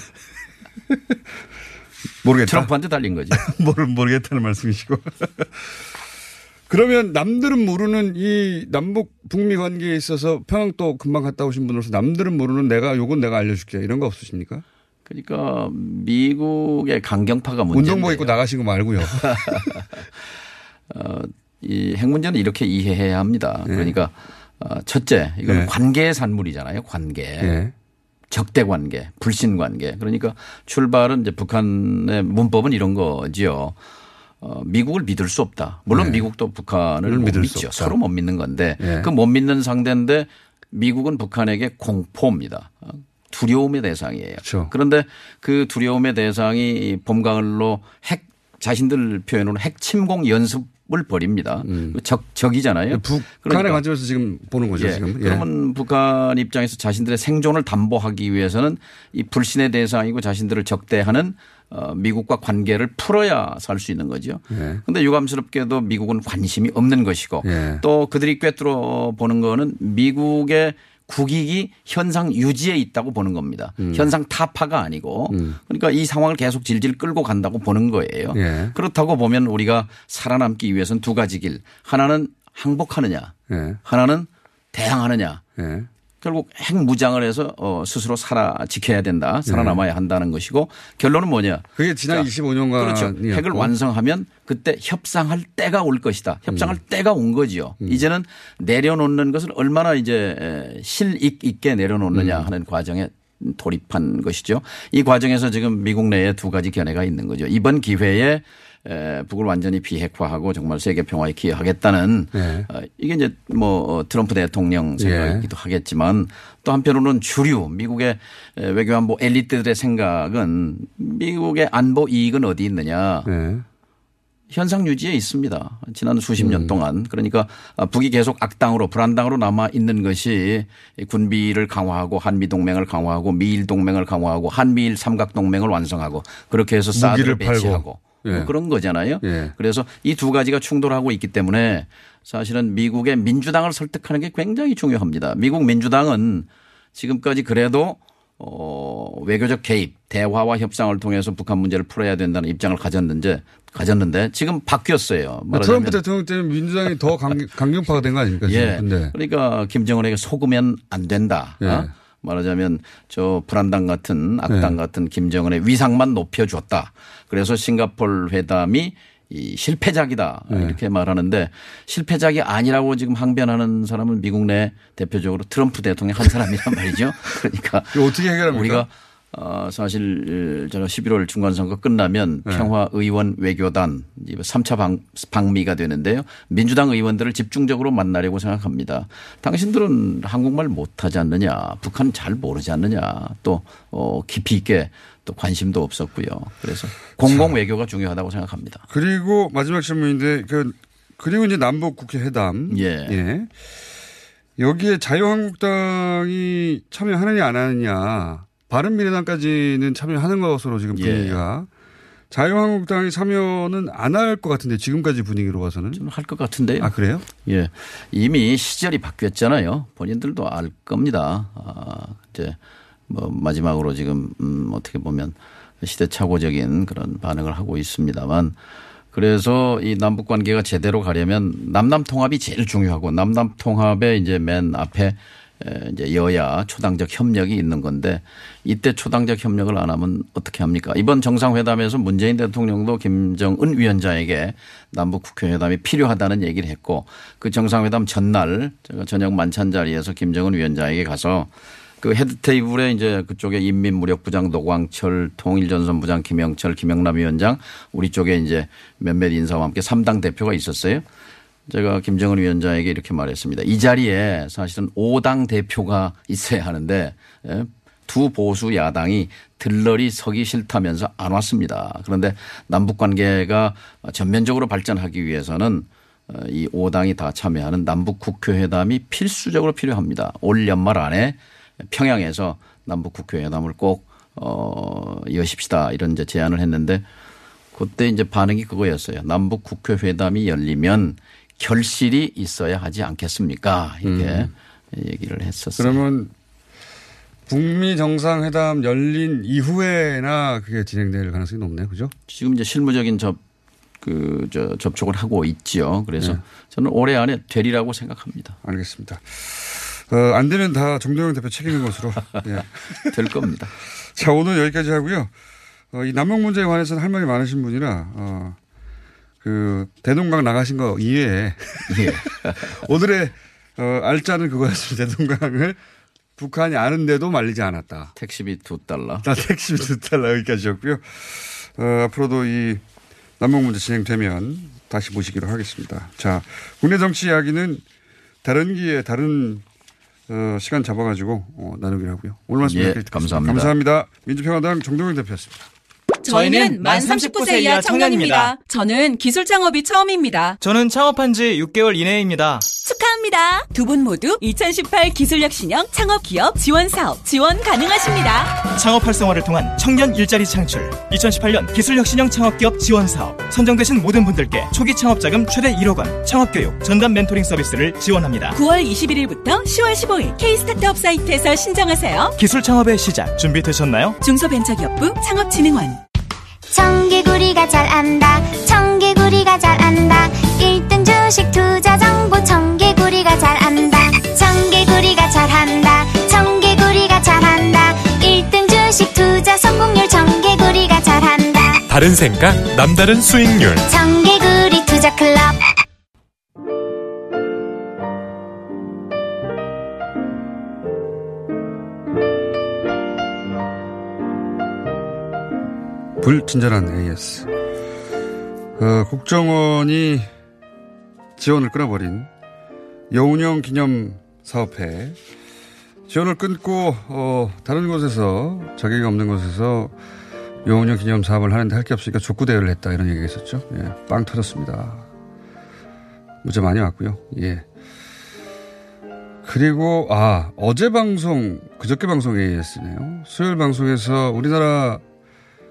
모르겠다. 트럼프한테 달린 거지. 모르, 모르겠다는 말씀이시고. 그러면 남들은 모르는 이 남북 북미 관계에 있어서 평양도 금방 갔다 오신 분으로서 남들은 모르는 내가 요건 내가 알려줄게 이런 거 없으십니까? 그러니까 미국의 강경파가 문제인데요. 운동복 입고 나가신 거 말고요. 어, 이 핵 문제는 이렇게 이해해야 합니다. 네. 그러니까 첫째 이건 네. 관계의 산물이잖아요. 관계. 네. 적대 관계, 불신 관계. 그러니까 출발은 이제 북한의 문법은 이런 거지요. 어, 미국을 믿을 수 없다. 물론 네. 미국도 북한을 못 믿죠. 서로 못 믿는 건데 네. 그 못 믿는 상대인데 미국은 북한에게 공포입니다. 두려움의 대상이에요. 그렇죠. 그런데 그 두려움의 대상이 봄 가을로 핵 자신들 표현으로 핵침공 연습 을 벌입니다. 음. 적, 적이잖아요. 북한의 그러니까. 관점에서 지금 보는 거죠. 예. 지금. 예. 그러면 북한 입장에서 자신들의 생존을 담보하기 위해서는 이 불신의 대상이고 자신들을 적대하는 미국과 관계를 풀어야 살 수 있는 거죠. 그런데 예. 유감스럽게도 미국은 관심이 없는 것이고 예. 또 그들이 꿰뚫어 보는 거는 미국의 국익이 현상 유지에 있다고 보는 겁니다. 음. 현상 타파가 아니고 음. 그러니까 이 상황을 계속 질질 끌고 간다고 보는 거예요. 예. 그렇다고 보면 우리가 살아남기 위해서는 두 가지 길. 하나는 항복하느냐. 예. 하나는 대항하느냐. 예. 결국 핵무장을 해서 스스로 살아 지켜야 된다. 살아남아야 한다는 것이고 결론은 뭐냐. 그게 지난 자, 이십오 년간. 그렇죠. 핵을 완성하면 그때 협상할 때가 올 것이다. 협상할 음. 때가 온 거지요. 음. 이제는 내려놓는 것을 얼마나 이제 실익 있게 내려놓느냐 하는 음. 과정에 돌입한 것이죠. 이 과정에서 지금 미국 내에 두 가지 견해가 있는 거죠. 이번 기회에 북을 완전히 비핵화하고 정말 세계 평화에 기여하겠다는 네. 이게 이제 뭐 트럼프 대통령 생각이기도 네. 하겠지만 또 한편으로는 주류 미국의 외교안보 엘리트들의 생각은 미국의 안보 이익은 어디 있느냐. 네. 현상 유지에 있습니다. 지난 수십 년 음. 동안. 그러니까 북이 계속 악당으로 불안당으로 남아 있는 것이 군비를 강화하고 한미동맹을 강화하고 미일동맹을 강화하고 한미일 삼각동맹을 완성하고 그렇게 해서 사드를 배치하고 예. 뭐 그런 거잖아요. 예. 그래서 이 두 가지가 충돌하고 있기 때문에 사실은 미국의 민주당을 설득하는 게 굉장히 중요합니다. 미국 민주당은 지금까지 그래도 어, 외교적 개입, 대화와 협상을 통해서 북한 문제를 풀어야 된다는 입장을 가졌는데, 가졌는데 지금 바뀌었어요. 그러니까 트럼프 대통령 때문에 민주당이 더 강경파가 된 거 아닙니까? 예. 근데. 그러니까 김정은에게 속으면 안 된다. 예. 어? 말하자면 저 불안당 같은 악당 예. 같은 김정은의 위상만 높여줬다. 그래서 싱가포르 회담이 이 실패작이다 네. 이렇게 말하는데 실패작이 아니라고 지금 항변하는 사람은 미국 내 대표적으로 트럼프 대통령 한 사람이란 말이죠. 그러니까 어떻게 해결합니까? 우리가 어 사실 제가 십일월 중간선거 끝나면 네. 평화의원 외교단 삼 차 방, 방미가 되는데요. 민주당 의원들을 집중적으로 만나려고 생각합니다. 당신들은 한국말 못하지 않느냐. 북한 잘 모르지 않느냐. 또 어, 깊이 있게 또 관심도 없었고요. 그래서 공공 외교가 중요하다고 생각합니다. 그리고 마지막 질문인데 그, 그리고 이제 남북 국회 회담. 예. 예. 여기에 자유한국당이 참여하느냐 안 하느냐. 바른미래당까지는 참여하는 것으로 지금 분위기가 예. 자유한국당이 참여는 안 할 것 같은데 지금까지 분위기로 봐서는 저는 할 것 같은데요. 아 그래요? 예, 이미 시절이 바뀌었잖아요. 본인들도 알 겁니다. 아, 이제 뭐 마지막으로 지금 음, 어떻게 보면 시대착오적인 그런 반응을 하고 있습니다만. 그래서 이 남북 관계가 제대로 가려면 남남 통합이 제일 중요하고 남남 통합의 이제 맨 앞에. 이제 여야 초당적 협력이 있는 건데 이때 초당적 협력을 안 하면 어떻게 합니까? 이번 정상회담에서 문재인 대통령도 김정은 위원장에게 남북 국회회담이 필요하다는 얘기를 했고 그 정상회담 전날 제가 저녁 만찬 자리에서 김정은 위원장에게 가서 그 헤드테이블에 이제 그쪽에 인민무력부장 노광철, 통일전선부장 김영철, 김영남 위원장, 우리 쪽에 이제 몇몇 인사와 함께 삼 당 대표가 있었어요. 제가 김정은 위원장에게 이렇게 말했습니다. 이 자리에 사실은 오 당 대표가 있어야 하는데 두 보수 야당이 들러리 서기 싫다면서 안 왔습니다. 그런데 남북관계가 전면적으로 발전하기 위해서는 이 오 당이 다 참여하는 남북국회회담이 필수적으로 필요합니다. 올 연말 안에 평양에서 남북국회회담을 꼭 어, 여십시다 이런 이제 제안을 했는데 그때 이제 반응이 그거였어요. 남북국회회담이 열리면 결실이 있어야 하지 않겠습니까? 이렇게 음. 얘기를 했었어요. 그러면 북미 정상회담 열린 이후에나 그게 진행될 가능성이 높네요. 그죠? 지금 이제 실무적인 접, 그, 저, 접촉을 하고 있죠. 그래서 네. 저는 올해 안에 되리라고 생각합니다. 알겠습니다. 어, 안 되면 다 정동영 대표 책임인 것으로. 예. 될 겁니다. 자, 오늘 여기까지 하고요. 어, 이 남북 문제에 관해서는 할 말이 많으신 분이라, 어, 그, 대동강 나가신 거 이외에. 예. 오늘의, 어, 알짜는 그거였습니다. 대동강을 북한이 아는데도 말리지 않았다. 택시비 두 달러. 나 택시비 두 달러 여기까지였고요. 어, 앞으로도 이 남북 문제 진행되면 다시 보시기로 하겠습니다. 자, 국내 정치 이야기는 다른 기회에 다른 어, 시간 잡아가지고 어, 나누기로 하고요. 오늘 말씀 예, 감사합니다. 감사합니다. 민주평화당 정동영 대표였습니다. 저희는 만 삼십구 세 이하 청년입니다. 저는 기술 창업이 처음입니다. 저는 창업한 지 육 개월 이내입니다. 축하합니다. 두 분 모두 이천십팔 기술혁신형 창업기업 지원사업 지원 가능하십니다. 창업 활성화를 통한 청년 일자리 창출 이천십팔 년 기술혁신형 창업기업 지원사업 선정되신 모든 분들께 초기 창업자금 최대 일억 원 창업교육 전담 멘토링 서비스를 지원합니다. 구월 이십일일부터 시월 십오일 K스타트업 사이트에서 신청하세요. 기술 창업의 시작 준비되셨나요? 중소벤처기업부 창업진흥원. 청개구리가 잘한다. 청개구리가 잘한다. 일 등 주식 투자 정보 청개구리가 잘한다. 청개구리가 잘한다. 청개구리가 잘한다. 일 등 주식 투자 성공률 청개구리가 잘한다. 다른 생각, 남다른 수익률. 청개구리 투자 클럽. 불친절한 에이에스. 어, 국정원이 지원을 끊어버린 여운형 기념사업회. 지원을 끊고 어, 다른 곳에서 자격이 없는 곳에서 여운형 기념사업을 하는데 할 게 없으니까 족구대회를 했다 이런 얘기가 있었죠. 예, 빵 터졌습니다. 문제 많이 왔고요. 예. 그리고 아 어제 방송 그저께 방송 에이에스네요. 수요일 방송에서 우리나라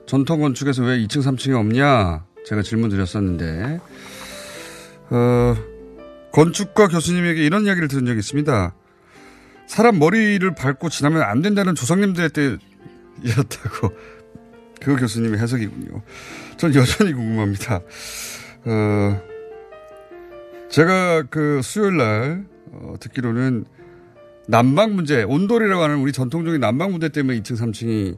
전통 건축에서 왜 이 층, 삼 층이 없냐? 제가 질문 드렸었는데, 어, 건축과 교수님에게 이런 이야기를 들은 적이 있습니다. 사람 머리를 밟고 지나면 안 된다는 조상님들의 때였다고. 그 교수님의 해석이군요. 전 여전히 궁금합니다. 어, 제가 그 수요일 날, 어, 듣기로는 난방 문제, 온돌이라고 하는 우리 전통적인 난방 문제 때문에 이 층, 삼 층이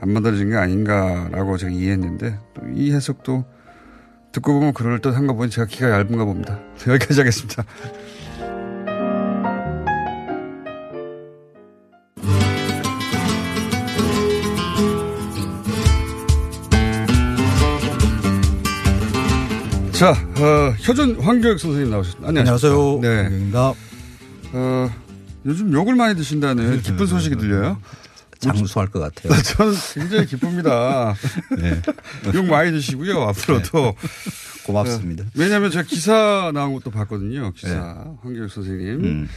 안 만들어진 게 아닌가라고 제가 이해했는데 또 이 해석도 듣고 보면 그럴듯한 거 보니 제가 귀가 얇은가 봅니다. 여기까지 하겠습니다. 자, 어, 효준 황교익 선생님 나오셨습니다. 안녕하세요. 네. 황교익입니다. 어, 요즘 욕을 많이 드신다는 기쁜 소식이 들려요. 장수할 것 같아요. 저는 굉장히 기쁩니다. 네. 욕 많이 드시고요. 앞으로도. 네. 고맙습니다. 왜냐하면 제가 기사 나온 것도 봤거든요. 기사. 네. 황교익 선생님. 음.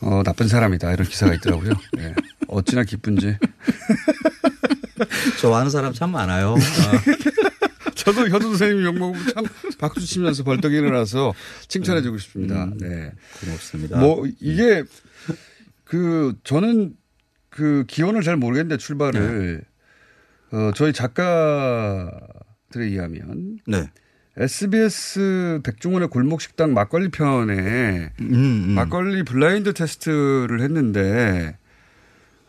어, 나쁜 사람이다. 이런 기사가 있더라고요. 네. 어찌나 기쁜지. 좋아하는 사람 참 많아요. 아. 저도 현우 선생님 욕먹으면 참 박수 치면서 벌떡 일어나서 칭찬해 주고 싶습니다. 음. 네. 고맙습니다. 뭐 이게 그 저는 그 기원을 잘 모르겠는데 출발을 네. 어, 저희 작가들에 의하면 네. 에스비에스 백종원의 골목식당 막걸리 편에 음, 음. 막걸리 블라인드 테스트를 했는데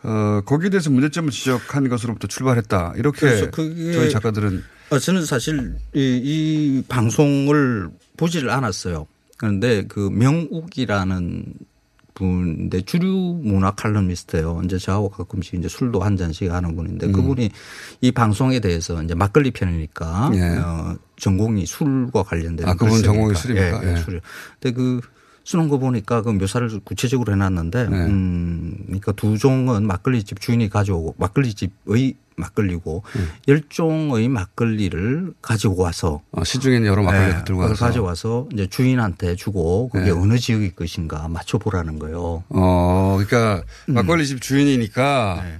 어, 거기에 대해서 문제점을 지적한 것으로부터 출발했다. 이렇게 저희 작가들은. 어, 저는 사실 이, 이 방송을 보지를 않았어요. 그런데 그 명욱이라는 분인데 주류 문화 칼럼니스트예요. 이제 저하고 가끔씩 이제 술도 한 잔씩 하는 분인데 음. 그분이 이 방송에 대해서 이제 막걸리 편이니까 예. 어, 전공이 술과 관련된. 아, 그분 전공이 술입니까? 예, 예. 술이요. 근데 그 쓰는 거 보니까 그 묘사를 구체적으로 해놨는데, 네. 음, 그러니까 두 종은 막걸리집 주인이 가져오고, 막걸리집의 막걸리고, 음. 열 종의 막걸리를 가지고 와서. 아, 시중에는 여러 막걸리를 네, 들고 와서. 가져와서 이제 주인한테 주고, 그게 네. 어느 지역의 것인가 맞춰보라는 거예요. 어, 그러니까 막걸리집 음. 주인이니까, 네.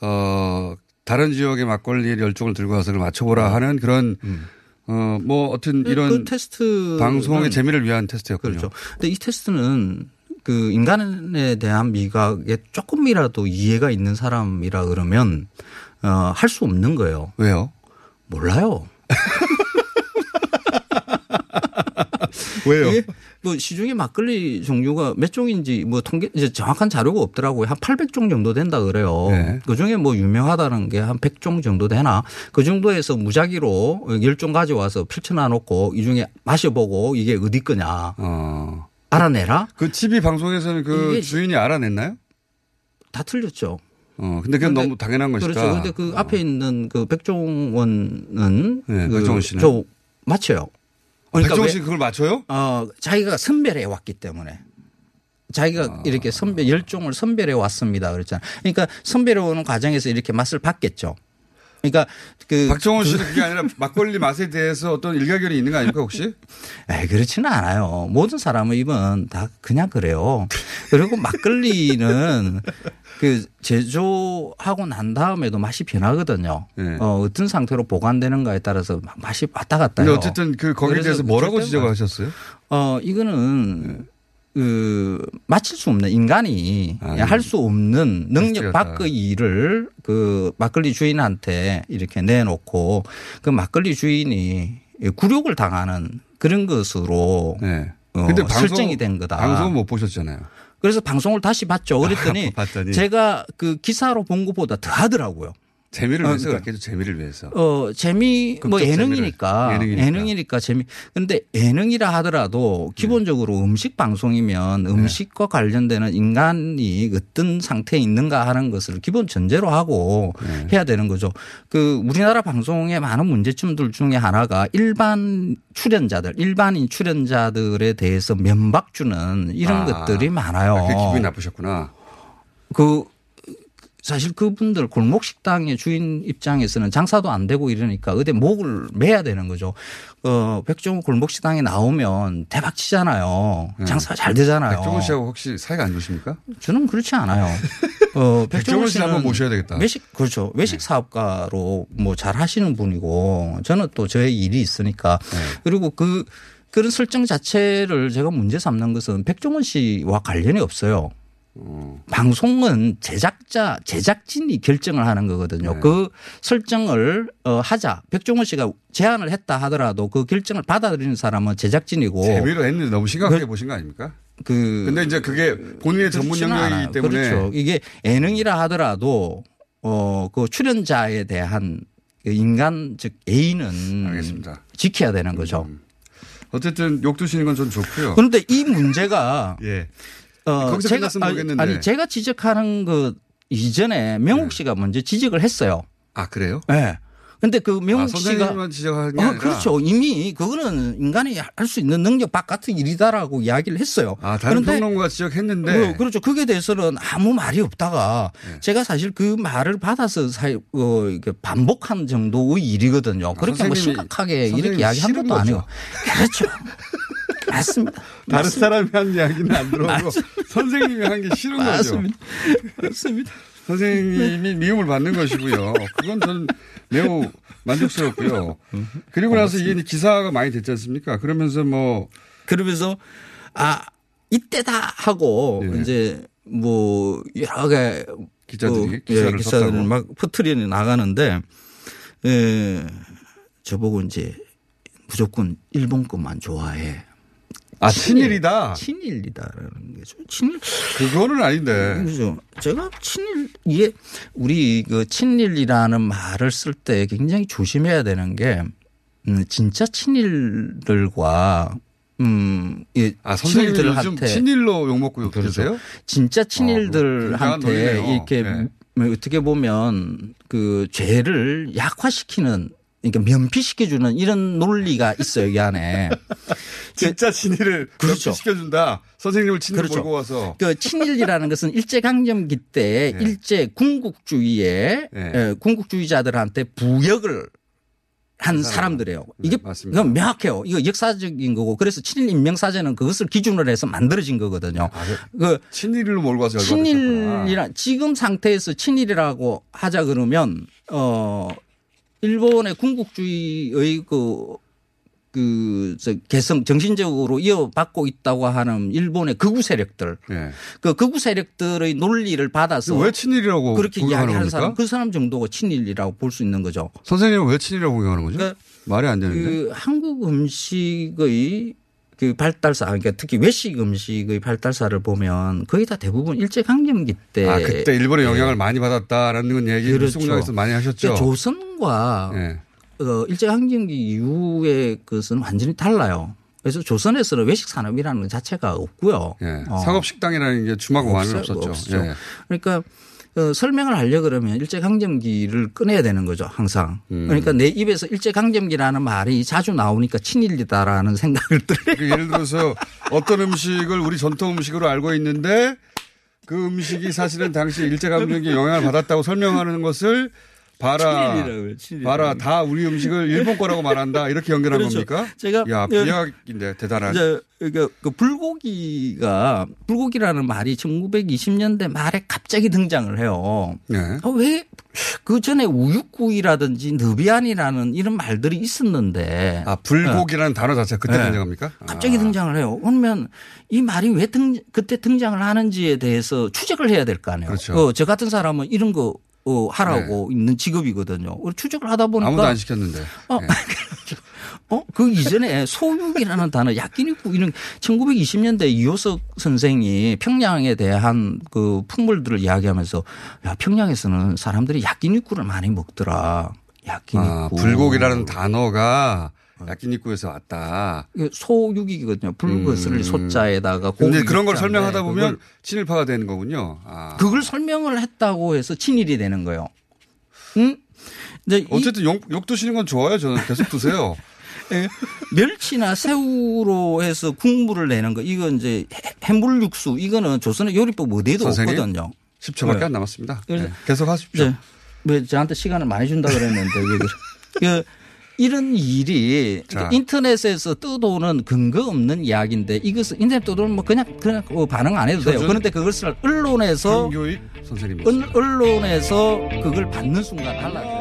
어, 다른 지역의 막걸리 열 종을 들고 와서 맞춰보라 하는 그런 음. 어, 뭐, 어떤 이런. 그 테스트. 방송의 재미를 위한 테스트였군요. 그렇죠. 근데 이 테스트는 그 인간에 대한 미각에 조금이라도 이해가 있는 사람이라 그러면, 어, 할 수 없는 거예요. 왜요? 몰라요. 왜요? 뭐 시중에 막걸리 종류가 몇 종인지 뭐 통계 이제 정확한 자료가 없더라고요. 한 팔백 종 정도 된다 그래요. 네. 그 중에 뭐 유명하다는 게 한 백 종 정도 되나. 그 정도에서 무작위로 열 종 가져와서 펼쳐놔 놓고 이 중에 마셔보고 이게 어디 거냐. 어. 알아내라. 그 티비 방송에서는 그 주인이 알아냈나요? 다 틀렸죠. 어, 근데 그건 근데 너무 당연한 것이다. 그렇죠. 그런데 그 어. 앞에 있는 그 백종원은 네, 그 백종원 씨는 저 맞춰요. 그러니까 백종원 씨 그걸 맞춰요? 어, 자기가 선별해 왔기 때문에. 자기가 아. 이렇게 선별, 열종을 선별해 왔습니다. 그랬잖아요. 그러니까 선별해 오는 과정에서 이렇게 맛을 봤겠죠. 그러니까 그. 박종원 씨는 그 그게 아니라 막걸리 맛에 대해서 어떤 일가견이 있는 거 아닙니까 혹시? 에이, 그렇지는 않아요. 모든 사람의 입은 다 그냥 그래요. 그리고 막걸리는 그 제조하고 난 다음에도 맛이 변하거든요. 네. 어, 어떤 상태로 보관되는가에 따라서 맛이 왔다 갔다 해요. 근데 어쨌든 그 거기에 대해서 뭐라고 지적하셨어요? 어, 이거는 네. 그 맞출 수 없는 인간이 아, 네. 할 수 없는 능력 밖의 일을 그 막걸리 주인한테 이렇게 내놓고 그 막걸리 주인이 굴욕을 당하는 그런 것으로 네. 어, 근데 방송, 설정이 된 거다. 방송은 못 보셨잖아요. 그래서 방송을 다시 봤죠. 그랬더니 제가 그 기사로 본 것보다 더 하더라고요. 재미를 위해서 그러니까. 그렇게 해도 재미를 위해서. 어, 재미, 뭐 예능이니까. 예능이니까. 예능이니까 재미. 그런데 예능이라 하더라도 기본적으로 네. 음식 방송이면 음식과 네. 관련되는 인간이 어떤 상태에 있는가 하는 것을 기본 전제로 하고 네. 해야 되는 거죠. 그 우리나라 방송의 많은 문제점들 중에 하나가 일반 출연자들, 일반인 출연자들에 대해서 면박 주는 이런 아, 것들이 많아요. 아, 그게 기분이 나쁘셨구나. 그 사실 그분들 골목식당의 주인 입장에서는 장사도 안 되고 이러니까 어디 목을 매야 되는 거죠. 어, 백종원 골목식당에 나오면 대박 치잖아요. 네. 장사 잘 되잖아요. 백종원 씨하고 혹시 사이가 안 좋으십니까? 저는 그렇지 않아요. 어, 백종원 씨는 한번 모셔야 되겠다. 외식, 그렇죠. 외식 사업가로 뭐 잘 하시는 분이고 저는 또 저의 일이 있으니까 네. 그리고 그 그런 설정 자체를 제가 문제 삼는 것은 백종원 씨와 관련이 없어요. 방송은 제작자, 제작진이 결정을 하는 거거든요. 네. 그 설정을 어, 하자. 백종원 씨가 제안을 했다 하더라도 그 결정을 받아들이는 사람은 제작진이고. 재미로 했는데 너무 심각하게 그, 보신 거 아닙니까? 그. 근데 이제 그게 본인의 전문 영역이기 않아요. 때문에. 그렇죠. 이게 예능이라 하더라도 어, 그 출연자에 대한 인간 즉 예의는. 알겠습니다. 지켜야 되는 거죠. 음. 어쨌든 욕 드시는 건 전 좋고요. 그런데 이 문제가. 예. 어, 제가, 아니, 아니, 제가 지적하는 그 이전에 명욱 씨가 네. 먼저 지적을 했어요. 아, 그래요? 예. 네. 근데 그 명욱 아, 씨가. 지적하는 게 어, 그렇죠. 이미 그거는 인간이 할 수 있는 능력 바깥의 일이다라고 이야기를 했어요. 아, 다른 평론가 지적했는데. 어, 그렇죠. 그게 대해서는 아무 말이 없다가 네. 제가 사실 그 말을 받아서 사이, 어, 이렇게 반복한 정도의 일이거든요. 그렇게 아, 뭐 심각하게 이렇게 이야기한 것도 아니고. 그렇죠. 맞습니다. 다른 맞습니다. 사람이 한 이야기는 안 들어오고 맞습니다. 선생님이 한 게 싫은 맞습니다. 거죠. 맞습니다. 선생님이 미움을 받는 것이고요. 그건 저는 매우 만족스럽고요. 그리고 나서 이게 기사가 많이 됐지 않습니까? 그러면서 뭐. 그러면서 아, 이때다 하고 네. 이제 뭐 여러 개 기자들이 뭐 기사를, 예, 기사를 막 퍼트리는 나가는데 예, 저보고 이제 무조건 일본 것만 좋아해. 아, 친일. 친일이다. 친일이다라는 거죠. 친일. 그거는 아닌데. 그죠. 제가 친일, 이게 우리 그 친일이라는 말을 쓸 때 굉장히 조심해야 되는 게, 음, 진짜 친일들과 음, 예, 아, 친일들한테 친일로 욕먹고 그러세요? 진짜 친일들한테 아, 이렇게 네. 어떻게 보면 그 죄를 약화시키는, 그러니까 면피시켜주는 이런 논리가 있어요, 여기 안에. 진짜 친일을 그렇죠. 면피시켜준다. 선생님을 친일로 그렇죠. 몰고 와서. 그 친일이라는 것은 일제강점기 때 네. 일제 군국주의에 네. 군국주의자들한테 부역을 한 사람들이에요. 이게 네, 이건 명확해요. 이거 역사적인 거고. 그래서 친일 인명사제는 그것을 기준으로 해서 만들어진 거거든요. 아, 그 친일로 몰고 와서 친일이라 지금 상태에서 친일이라고 하자 그러면 어 일본의 군국주의의 그 그 개성 정신적으로 이어받고 있다고 하는 일본의 극우 세력들, 네. 그 극우 세력들의 논리를 받아서 왜 친일이라고 그렇게 이야기하는 사람, 그 사람 정도가 친일이라고 볼 수 있는 거죠. 선생님은 왜 친일이라고 공격하는 거죠? 그러니까 말이 안 되는데. 그 한국 음식의 그 발달사, 그러니까 특히 외식 음식의 발달사를 보면 거의 다 대부분 일제 강점기 때, 아 그때 일본의 영향을 네. 많이 받았다라는 건 얘기를 그렇죠. 수공장에서 많이 하셨죠. 조선과 네. 어, 일제강점기 이후의 것은 완전히 달라요. 그래서 조선에서는 외식산업이라는 자체가 없고요. 예, 어. 상업식당이라는 게 주마고 완은 없었죠. 없었죠. 예. 그러니까 어, 설명을 하려고 그러면 일제강점기를 꺼내야 되는 거죠. 항상. 음. 그러니까 내 입에서 일제강점기라는 말이 자주 나오니까 친일이다라는 생각을 들어요. 그러니까 예를 들어서 어떤 음식을 우리 전통 음식으로 알고 있는데 그 음식이 사실은 당시 일제강점기에 영향을 받았다고 설명하는 것을 봐라, 친일이라고요, 친일이라고요. 봐라, 다 우리 음식을 일본 거라고 말한다. 이렇게 연결한 그렇죠. 겁니까? 제가 야, 비약인데 대단한. 그러니까 그 불고기가 불고기라는 말이 천구백이십 년대 말에 갑자기 등장을 해요. 네. 아, 왜 그 전에 우육구이라든지 느비안이라는 이런 말들이 있었는데. 아 불고기라는 네. 단어 자체가 그때 네. 등장합니까? 갑자기 아. 등장을 해요. 그러면 이 말이 왜 등, 그때 등장을 하는지에 대해서 추적을 해야 될 거 아니에요. 그렇죠. 그 저 같은 사람은 이런 거. 어, 하라고 네. 있는 직업이거든요. 추적을 하다 보니까 아무도 안 시켰는데. 어, 네. 어? 그 이전에 소육이라는 단어, 야끼니쿠 이런 천구백이십 년대 이효석 선생이 평양에 대한 그 풍물들을 이야기하면서 야, 평양에서는 사람들이 야끼니쿠를 많이 먹더라. 야끼니쿠. 아, 불고기라는 단어가 야끼니쿠에서 왔다. 소육이거든요. 불것을 음. 소자에다가. 그런데 그런 걸 설명하다 보면 친일파가 되는 거군요. 아. 그걸 설명을 했다고 해서 친일이 되는 거예요. 응? 근데 어쨌든 욕, 욕 드시는 건 좋아요. 저는 계속 드세요. 멸치나 새우로 해서 국물을 내는 거. 이건 이제 해물 육수. 이거는 조선의 요리법 어디에도 없거든요. 십 초밖에 네. 안 남았습니다. 네. 계속 하십시오. 네. 왜 저한테 시간을 많이 준다 그랬는데. 그 이런 일이 자. 인터넷에서 뜯어오는 근거 없는 이야기인데 이것은 인터넷 뜯어오는 뭐 그냥, 그냥 반응 안 해도 돼요. 그런데 그것을 언론에서, 언론에서 그걸 받는 순간 달라져요.